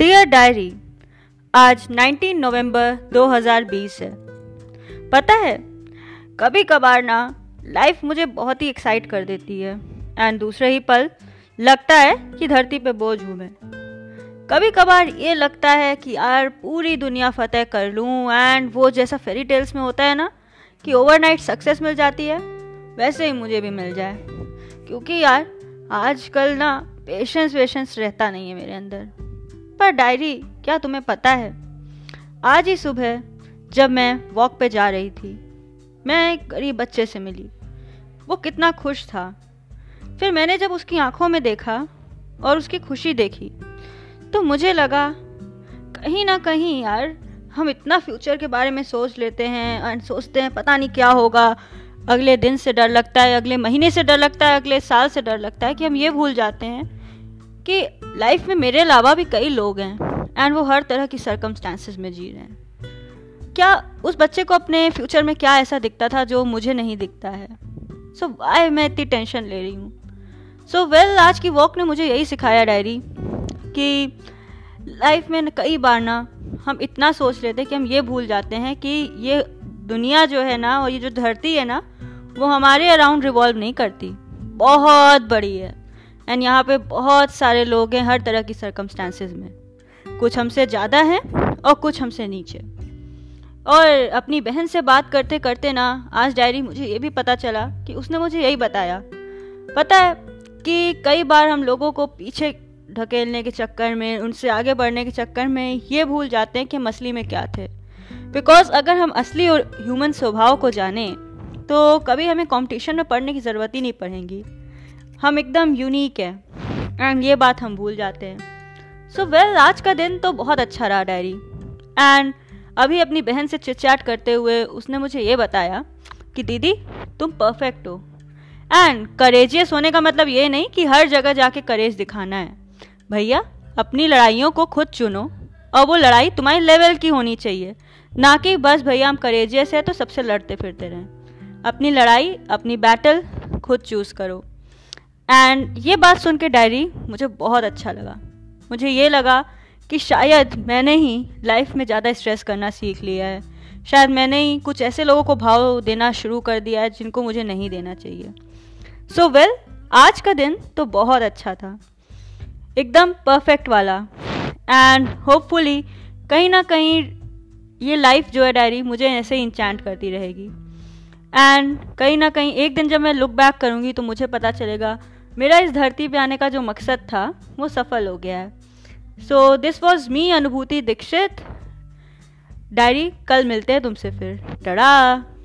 Dear diary, आज 19 नवंबर 2020 है। पता है, कभी कभार ना लाइफ मुझे बहुत ही एक्साइट कर देती है एंड दूसरे ही पल लगता है कि धरती पे बोझ हूँ मैं। कभी कभार ये लगता है कि यार पूरी दुनिया फतेह कर लूँ एंड वो जैसा फेरी टेल्स में होता है ना कि ओवरनाइट सक्सेस मिल जाती है, वैसे ही मुझे भी मिल जाए। क्योंकि यार आजकल ना पेशेंस रहता नहीं है मेरे अंदर। पर डायरी, क्या तुम्हें पता है, आज ही सुबह जब मैं वॉक पे जा रही थी मैं एक गरीब बच्चे से मिली। वो कितना खुश था। फिर मैंने जब उसकी आंखों में देखा और उसकी खुशी देखी तो मुझे लगा कहीं ना कहीं यार हम इतना फ्यूचर के बारे में सोच लेते हैं एंड सोचते हैं पता नहीं क्या होगा। अगले दिन से डर लगता है, अगले महीने से डर लगता है, अगले साल से डर लगता है कि हम ये भूल जाते हैं कि लाइफ में मेरे अलावा भी कई लोग हैं एंड वो हर तरह की सर्कमस्टांसेस में जी रहे हैं। क्या उस बच्चे को अपने फ्यूचर में क्या ऐसा दिखता था जो मुझे नहीं दिखता है? वाई मैं इतनी टेंशन ले रही हूँ? आज की वॉक ने मुझे यही सिखाया डायरी कि लाइफ में कई बार ना हम इतना सोच लेते हैं कि हम ये भूल जाते हैं कि ये दुनिया जो है ना और ये जो धरती है ना वो हमारे अराउंड रिवॉल्व नहीं करती, बहुत बड़ी है एंड यहाँ पे बहुत सारे लोग हैं हर तरह की सर्कमस्टांसेस में। कुछ हमसे ज़्यादा हैं और कुछ हमसे नीचे। और अपनी बहन से बात करते करते ना आज डायरी मुझे ये भी पता चला कि उसने मुझे यही बताया, पता है कि कई बार हम लोगों को पीछे ढकेलने के चक्कर में, उनसे आगे बढ़ने के चक्कर में ये भूल जाते हैं कि हम असली में क्या थे। बिकॉज अगर हम असली और ह्यूमन स्वभाव को जाने तो कभी हमें कंपटीशन में पढ़ने की ज़रूरत ही नहीं पड़ेगी। हम एकदम यूनिक हैं एंड ये बात हम भूल जाते हैं। आज का दिन तो बहुत अच्छा रहा डायरी। एंड अभी अपनी बहन से चिटचैट करते हुए उसने मुझे ये बताया कि दीदी तुम परफेक्ट हो एंड करेजियस होने का मतलब ये नहीं कि हर जगह जाके करेज दिखाना है। भैया, अपनी लड़ाइयों को खुद चुनो और वो लड़ाई तुम्हारे लेवल की होनी चाहिए, ना कि बस भैया हम करेजियस है तो सबसे लड़ते फिरते रहें। अपनी लड़ाई, अपनी बैटल खुद चूज़ करो। एंड ये बात सुन के डायरी मुझे बहुत अच्छा लगा। मुझे ये लगा कि शायद मैंने ही लाइफ में ज़्यादा स्ट्रेस करना सीख लिया है, शायद मैंने ही कुछ ऐसे लोगों को भाव देना शुरू कर दिया है जिनको मुझे नहीं देना चाहिए। आज का दिन तो बहुत अच्छा था, एकदम परफेक्ट वाला एंड होपफुली कहीं ना कहीं ये लाइफ जो है डायरी मुझे ऐसे ही इंचैंट करती रहेगी। एंड कहीं ना कहीं एक दिन जब मैं लुक बैक करूँगी तो मुझे पता चलेगा मेरा इस धरती पे आने का जो मकसद था वो सफल हो गया है। दिस वॉज मी, अनुभूति दीक्षित। डायरी, कल मिलते हैं तुमसे फिर। टाटा।